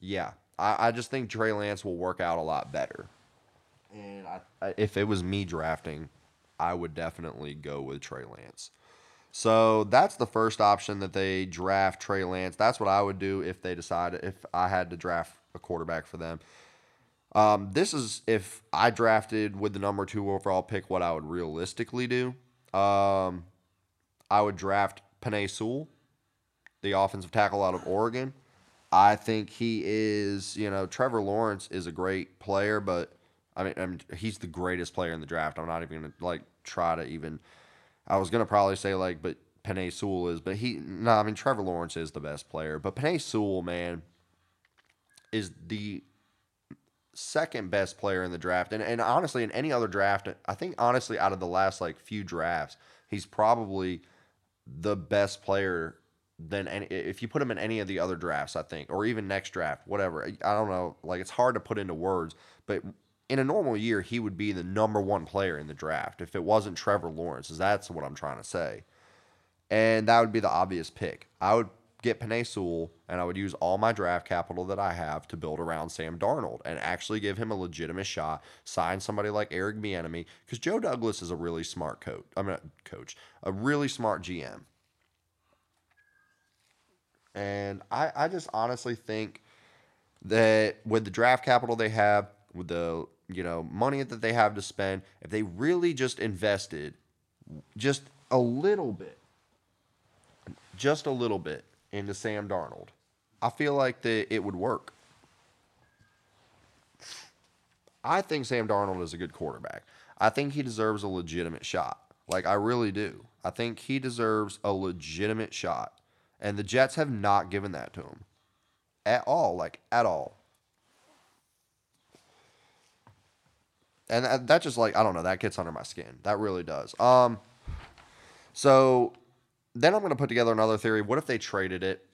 yeah, I just think Trey Lance will work out a lot better. And if it was me drafting, I would definitely go with Trey Lance. So that's the first option, that they draft Trey Lance. That's what I would do if they decided, if I had to draft a quarterback for them. This is if I drafted with the number 2 overall pick, what I would realistically do. I would draft Penei Sewell, the offensive tackle out of Oregon. I think he is, Trevor Lawrence is a great player, but I mean he's the greatest player in the draft. I'm not even going to I was going to probably say, but Penei Sewell is, but Trevor Lawrence is the best player. But Penei Sewell, man, is the second best player in the draft. And honestly, in any other draft, I think, honestly, out of the last, few drafts, he's probably the best player than any, if you put him in any of the other drafts, I think, or even next draft, whatever. I don't know. It's hard to put into words, but in a normal year, he would be the number 1 player in the draft if it wasn't Trevor Lawrence. That's what I'm trying to say. And that would be the obvious pick. I would get Penei Sewell, and I would use all my draft capital that I have to build around Sam Darnold and actually give him a legitimate shot, sign somebody like Eric Bieniemy, because Joe Douglas is a really smart coach, a really smart GM. And I just honestly think that with the draft capital they have, with the, money that they have to spend, if they really just invested just a little bit into Sam Darnold, I feel like that it would work. I think Sam Darnold is a good quarterback. I think he deserves a legitimate shot. I really do. I think he deserves a legitimate shot. And the Jets have not given that to him at all, at all. And that just, like, I don't know, that gets under my skin. That really does. So then I'm going to put together another theory. What if they traded it?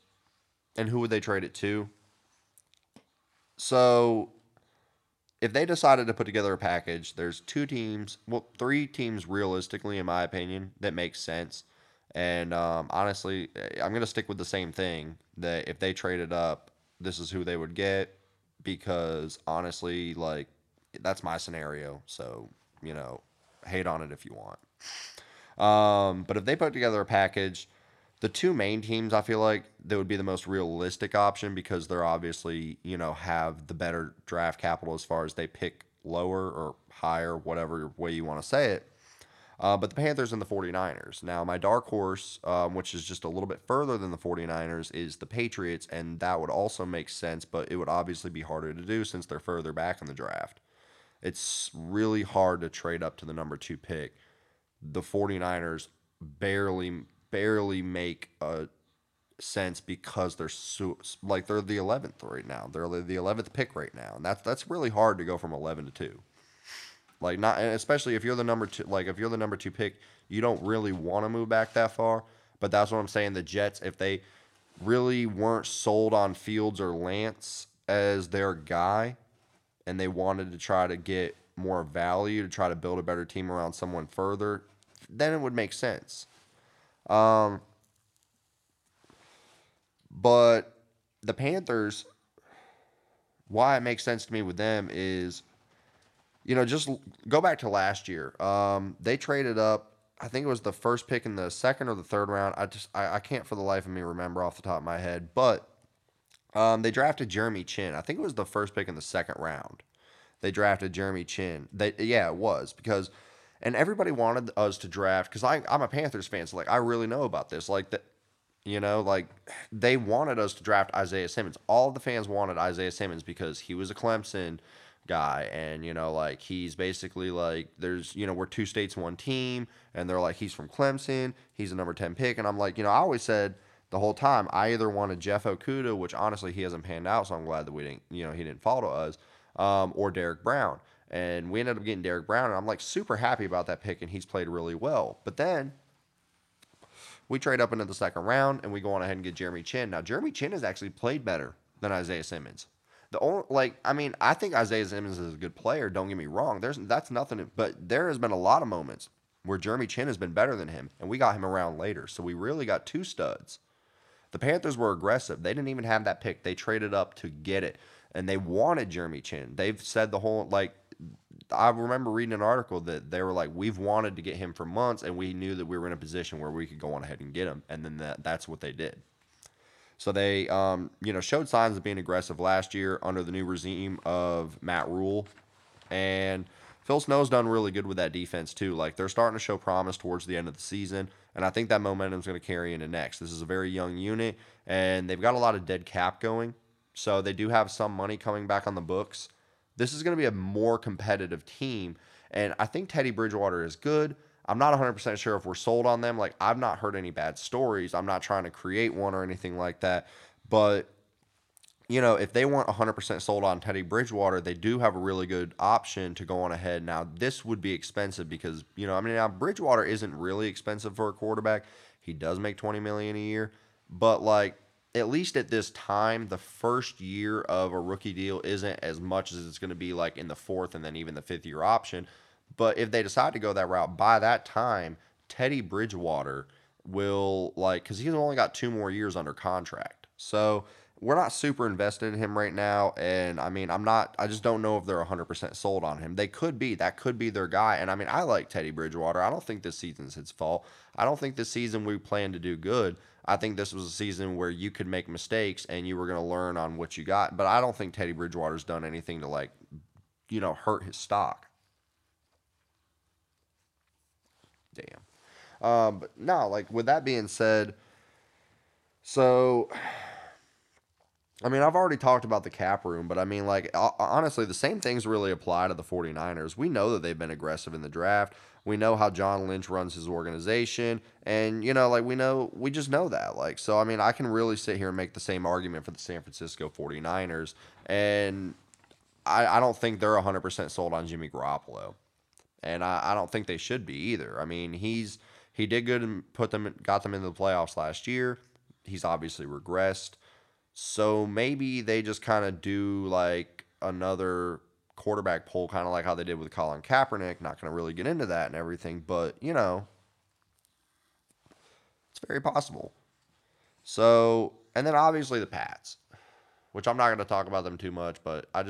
And who would they trade it to? So if they decided to put together a package, there's two teams, well, three teams realistically, in my opinion, that makes sense. And honestly, I'm going to stick with the same thing, that if they traded up, this is who they would get, because honestly, like, that's my scenario. So, you know, hate on it if you want. But if they put together a package, the two main teams, I feel like, that would be the most realistic option, because they're obviously, you know, have the better draft capital as far as they pick lower or higher, whatever way you want to say it. But the Panthers and the 49ers. Now, my dark horse, which is just a little bit further than the 49ers, is the Patriots, and that would also make sense, but it would obviously be harder to do since they're further back in the draft. It's really hard to trade up to the number 2 pick. The 49ers barely make sense because they're they're the 11th right now. They're the 11th pick right now, and that's really hard to go from 11 to 2. Like, not, and especially if you're the number 2, like, if you're the number 2 pick, you don't really want to move back that far. But that's what I'm saying. The Jets, if they really weren't sold on Fields or Lance as their guy, and they wanted to try to get more value to try to build a better team around someone further, then it would make sense. But the Panthers, why it makes sense to me with them is, you know, just go back to last year. They traded up. I think it was the first pick in the second or the third round. I can't for the life of me remember off the top of my head. But they drafted Jeremy Chinn. I think it was the first pick in the second round. They drafted Jeremy Chinn. It was because, and everybody wanted us to draft, because I'm a Panthers fan, so, like, I really know about this. Like, that, you know, like, they wanted us to draft Isaiah Simmons. All the fans wanted Isaiah Simmons because he was a Clemson guy, and, you know, like, he's basically, like, there's, you know, we're two states, one team, and they're like, he's from Clemson, he's a number 10 pick, and I'm like, you know, I always said the whole time, I either wanted Jeff Okuda, which honestly he hasn't panned out, so I'm glad that we didn't, you know, he didn't follow us, or Derrick Brown, and we ended up getting Derrick Brown, and I'm like super happy about that pick, and he's played really well. But then we trade up into the second round, and we go on ahead and get Jeremy Chinn. Now, Jeremy Chinn has actually played better than Isaiah Simmons. I think Isaiah Simmons is a good player. Don't get me wrong. That's nothing. But there has been a lot of moments where Jeremy Chinn has been better than him, and we got him around later. So we really got two studs. The Panthers were aggressive. They didn't even have that pick. They traded up to get it, and they wanted Jeremy Chinn. They've said the whole, like, I remember reading an article that they were like, we've wanted to get him for months, and we knew that we were in a position where we could go on ahead and get him. And then that's what they did. So they, you know, showed signs of being aggressive last year under the new regime of Matt Rule. And Phil Snow's done really good with that defense, too. Like, they're starting to show promise towards the end of the season, and I think that momentum's going to carry into next. This is a very young unit, and they've got a lot of dead cap going. So they do have some money coming back on the books. This is going to be a more competitive team, and I think Teddy Bridgewater is good. I'm not 100% sure if we're sold on them. Like, I've not heard any bad stories. I'm not trying to create one or anything like that. But, you know, if they weren't 100% sold on Teddy Bridgewater, they do have a really good option to go on ahead. Now, this would be expensive because, you know, I mean, now Bridgewater isn't really expensive for a quarterback. He does make $20 million a year. But, like, at least at this time, the first year of a rookie deal isn't as much as it's going to be, like, in the fourth and then even the fifth-year option. But if they decide to go that route, by that time, Teddy Bridgewater will, like, because he's only got 2 more years under contract. So we're not super invested in him right now. And, I mean, I just don't know if they're 100% sold on him. They could be. That could be their guy. And, I mean, I like Teddy Bridgewater. I don't think this season's his fault. I don't think this season we planned to do good. I think this was a season where you could make mistakes and you were going to learn on what you got. But I don't think Teddy Bridgewater's done anything to, like, you know, hurt his stock. Damn. But no, like, with that being said, so, I mean, I've already talked about the cap room, but I mean, like, honestly, the same things really apply to the 49ers. We know that they've been aggressive in the draft. We know how John Lynch runs his organization, and, you know, like, we just know that. Like, so, I mean, I can really sit here and make the same argument for the San Francisco 49ers, and I don't think they're 100% sold on Jimmy Garoppolo. And I don't think they should be either. I mean, he did good and got them into the playoffs last year. He's obviously regressed. So maybe they just kind of do like another quarterback poll, kind of like how they did with Colin Kaepernick. Not going to really get into that and everything, but, you know, it's very possible. So, and then obviously the Pats, which I'm not going to talk about them too much, but I'm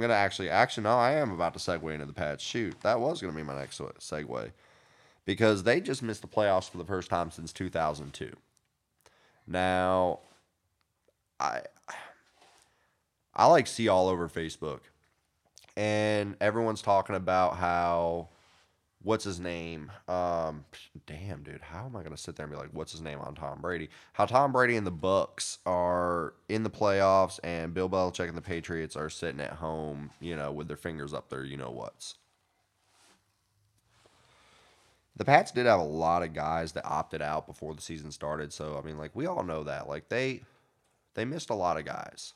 going to I am about to segue into the Pats. Shoot, that was going to be my next segue, because they just missed the playoffs for the first time since 2002. Now, I like see all over Facebook, and everyone's talking about how, what's his name? Damn, dude, how am I going to sit there and be like, what's his name on Tom Brady? How Tom Brady and the Bucks are in the playoffs, and Bill Belichick and the Patriots are sitting at home, you know, with their fingers up their you-know-whats. The Pats did have a lot of guys that opted out before the season started, so, I mean, like, we all know that. Like, they missed a lot of guys.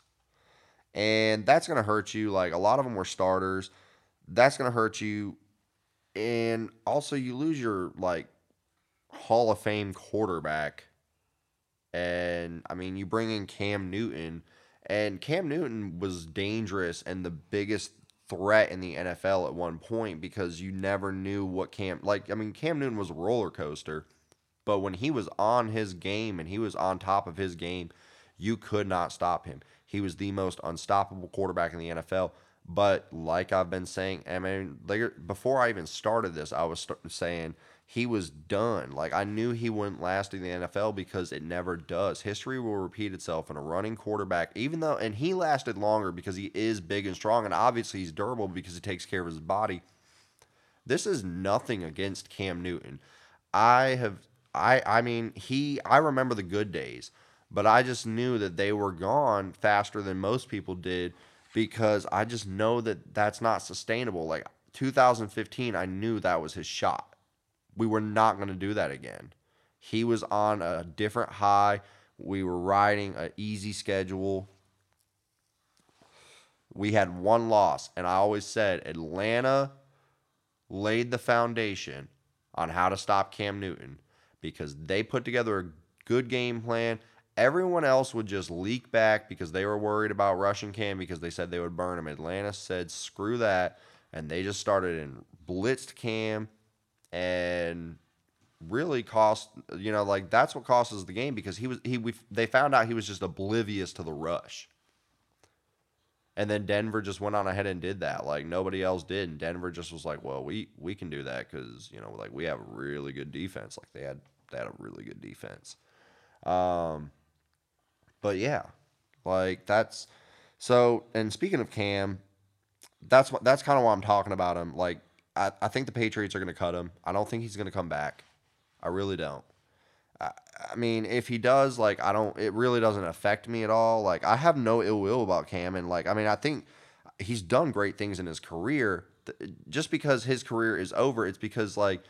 And that's going to hurt you. Like, a lot of them were starters. That's going to hurt you. And also, you lose your, like, Hall of Fame quarterback. And, I mean, you bring in Cam Newton. And Cam Newton was dangerous and the biggest threat in the NFL at one point, because you never knew what Cam Newton was a roller coaster. But when he was on his game and he was on top of his game, you could not stop him. He was the most unstoppable quarterback in the NFL. But like I've been saying, I mean, before I even started this, I was saying he was done. Like, I knew he wouldn't last in the NFL, because it never does. History will repeat itself in a running quarterback, and he lasted longer because he is big and strong, and obviously he's durable because he takes care of his body. This is nothing against Cam Newton. I remember the good days. But I just knew that they were gone faster than most people did, because I just know that that's not sustainable. Like, 2015, I knew that was his shot. We were not going to do that again. He was on a different high. We were riding an easy schedule. We had one loss, and I always said Atlanta laid the foundation on how to stop Cam Newton, because they put together a good game plan. Everyone else would just leak back because they were worried about rushing Cam, because they said they would burn him. Atlanta said, screw that, and they just started and blitzed Cam, and really cost, you know, like, that's what cost us the game, because they found out he was just oblivious to the rush. And then Denver just went on ahead and did that. Like, nobody else did, and Denver just was like, well, we can do that because, you know, like, we have a really good defense. Like, they had a really good defense. But yeah, like, that's so, and speaking of Cam, that's kind of why I'm talking about him. Like, I think the Patriots are going to cut him. I don't think he's going to come back. I really don't. I mean, if he does, like, it really doesn't affect me at all. Like, I have no ill will about Cam. And, like, I mean, I think he's done great things in his career. Just because his career is over, it's because, like,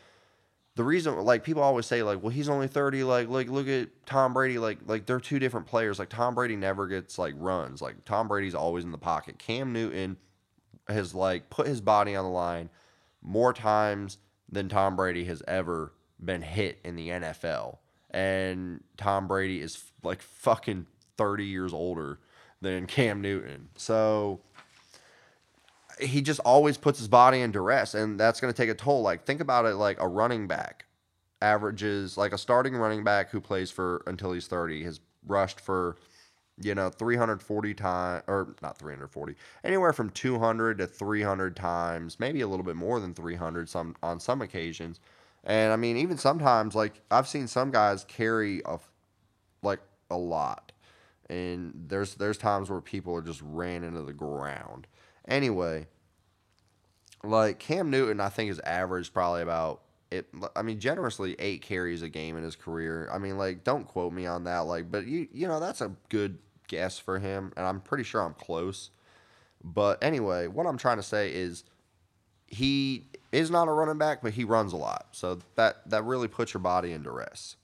the reason, like, people always say, like, well, he's only 30, like, look at Tom Brady, like, they're two different players. Like, Tom Brady never gets, like, runs. Like, Tom Brady's always in the pocket. Cam Newton has, like, put his body on the line more times than Tom Brady has ever been hit in the NFL. And Tom Brady is, like, fucking 30 years older than Cam Newton. So he just always puts his body in duress, and that's going to take a toll. Like, think about it, like, a running back averages, like, a starting running back who plays for until he's 30 has rushed for, you know, 340 times, or not 340, anywhere from 200 to 300 times, maybe a little bit more than 300 on some occasions. And I mean, even sometimes, like, I've seen some guys carry a lot, and there's times where people are just ran into the ground. Anyway, like, Cam Newton, I think, has averaged probably about, generously 8 carries a game in his career. I mean, like, don't quote me on that, like, but, you know, that's a good guess for him, and I'm pretty sure I'm close. But anyway, what I'm trying to say is he is not a running back, but he runs a lot. So that really puts your body in duress.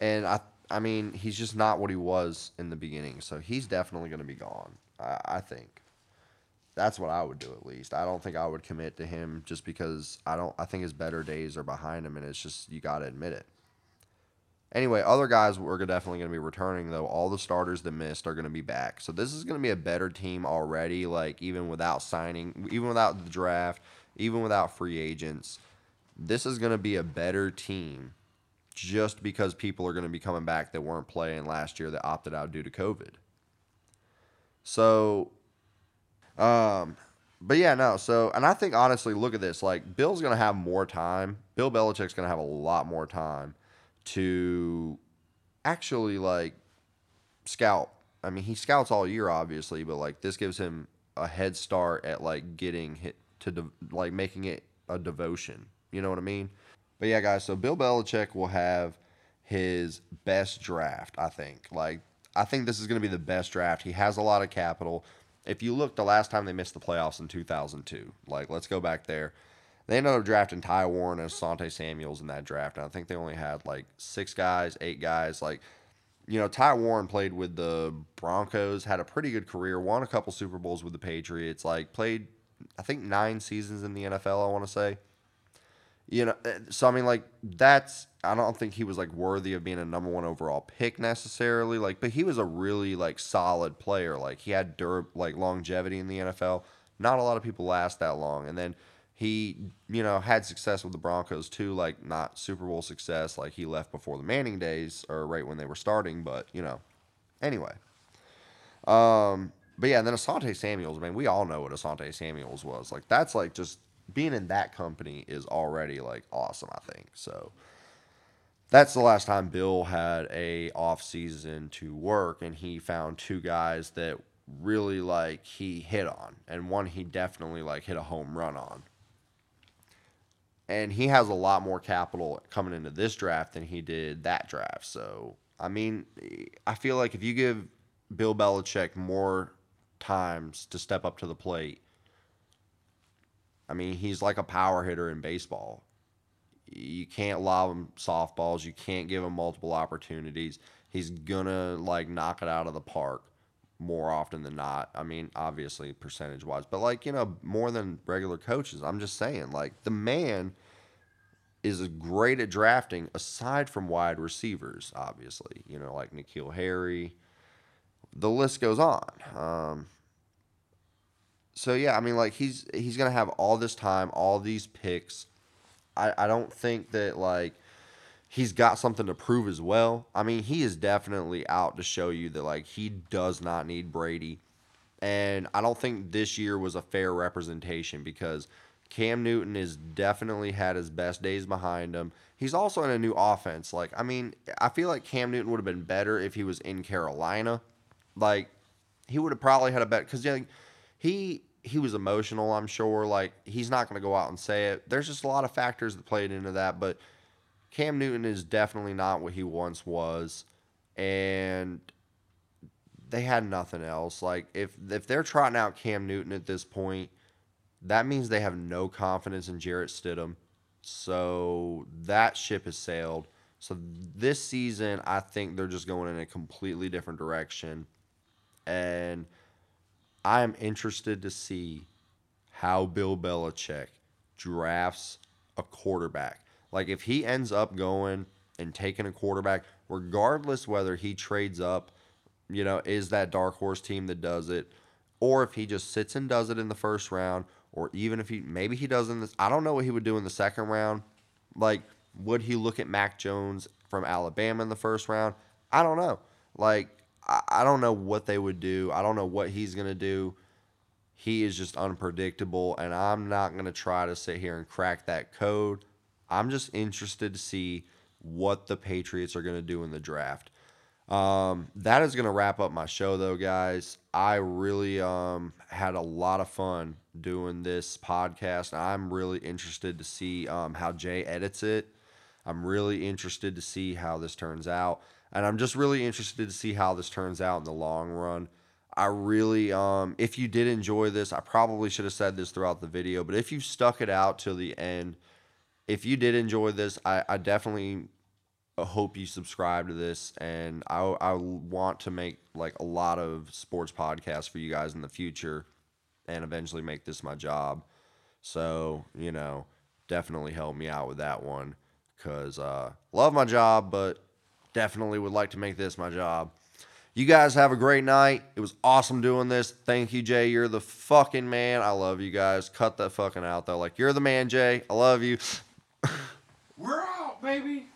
And, I mean, he's just not what he was in the beginning, so he's definitely going to be gone. I think. That's what I would do at least. I don't think I would commit to him just because I think his better days are behind him, and it's just you got to admit it. Anyway, other guys we're definitely going to be returning, though. All the starters that missed are going to be back. So this is going to be a better team already, like even without signing, even without the draft, even without free agents. This is going to be a better team just because people are going to be coming back that weren't playing last year that opted out due to COVID. So... but yeah, no. So, and I think honestly, look at this. Like, Bill's going to have more time. Bill Belichick's going to have a lot more time to actually like scout. I mean, he scouts all year, obviously, but like this gives him a head start at like getting hit to like making it a devotion. You know what I mean? But yeah, guys. So Bill Belichick will have his best draft. I think. Like, I think this is going to be the best draft. He has a lot of capital. If you look, the last time they missed the playoffs in 2002, like, let's go back there. They ended up drafting Ty Warren and Asante Samuels in that draft. And I think they only had, like, 6 guys, 8 guys. Like, you know, Ty Warren played with the Broncos, had a pretty good career, won a couple Super Bowls with the Patriots, like, played, I think, 9 seasons in the NFL, I want to say. You know, so, I mean, like, that's, I don't think he was, like, worthy of being a #1 overall pick necessarily, like, but he was a really, like, solid player. Like, he had, longevity in the NFL. Not a lot of people last that long. And then he, you know, had success with the Broncos, too, like, not Super Bowl success. Like, he left before the Manning days or right when they were starting, but, you know, anyway. But, yeah, and then Asante Samuels, man, we all know what Asante Samuels was. Like, that's, like, just... being in that company is already, like, awesome, I think. So that's the last time Bill had a offseason to work, and he found 2 guys that really, like, he hit on. And one he definitely, like, hit a home run on. And he has a lot more capital coming into this draft than he did that draft. So, I mean, I feel like if you give Bill Belichick more times to step up to the plate, I mean, he's like a power hitter in baseball. You can't lob him softballs. You can't give him multiple opportunities. He's going to, like, knock it out of the park more often than not. I mean, obviously, percentage-wise. But, like, you know, more than regular coaches. I'm just saying, like, the man is great at drafting aside from wide receivers, obviously. You know, like N'Keal Harry. The list goes on. So, yeah, I mean, like, he's going to have all this time, all these picks. I don't think that, like, he's got something to prove as well. I mean, he is definitely out to show you that, like, he does not need Brady. And I don't think this year was a fair representation because Cam Newton has definitely had his best days behind him. He's also in a new offense. Like, I mean, I feel like Cam Newton would have been better if he was in Carolina. Like, he would have probably had a better – because, yeah, like, He was emotional, I'm sure. Like, he's not going to go out and say it. There's just a lot of factors that played into that. But Cam Newton is definitely not what he once was. And they had nothing else. Like, if they're trotting out Cam Newton at this point, that means they have no confidence in Jarrett Stidham. So that ship has sailed. So this season, I think they're just going in a completely different direction. And... I am interested to see how Bill Belichick drafts a quarterback. Like, if he ends up going and taking a quarterback, regardless whether he trades up, you know, is that dark horse team that does it, or if he just sits and does it in the first round, or even if he doesn't. I don't know what he would do in the second round. Like, would he look at Mac Jones from Alabama in the first round? I don't know. Like, I don't know what they would do. I don't know what he's going to do. He is just unpredictable, and I'm not going to try to sit here and crack that code. I'm just interested to see what the Patriots are going to do in the draft. That is going to wrap up my show, though, guys. I really had a lot of fun doing this podcast. I'm really interested to see how Jay edits it. I'm really interested to see how this turns out. And I'm just really interested to see how this turns out in the long run. I really, if you did enjoy this, I probably should have said this throughout the video, but if you stuck it out till the end, if you did enjoy this, I definitely hope you subscribe to this, and I want to make like a lot of sports podcasts for you guys in the future and eventually make this my job. So, you know, definitely help me out with that one, because love my job, but definitely would like to make this my job. You guys have a great night. It was awesome doing this. Thank you, Jay. You're the fucking man. I love you guys. Cut that fucking out, though. Like, you're the man, Jay. I love you. We're out, baby.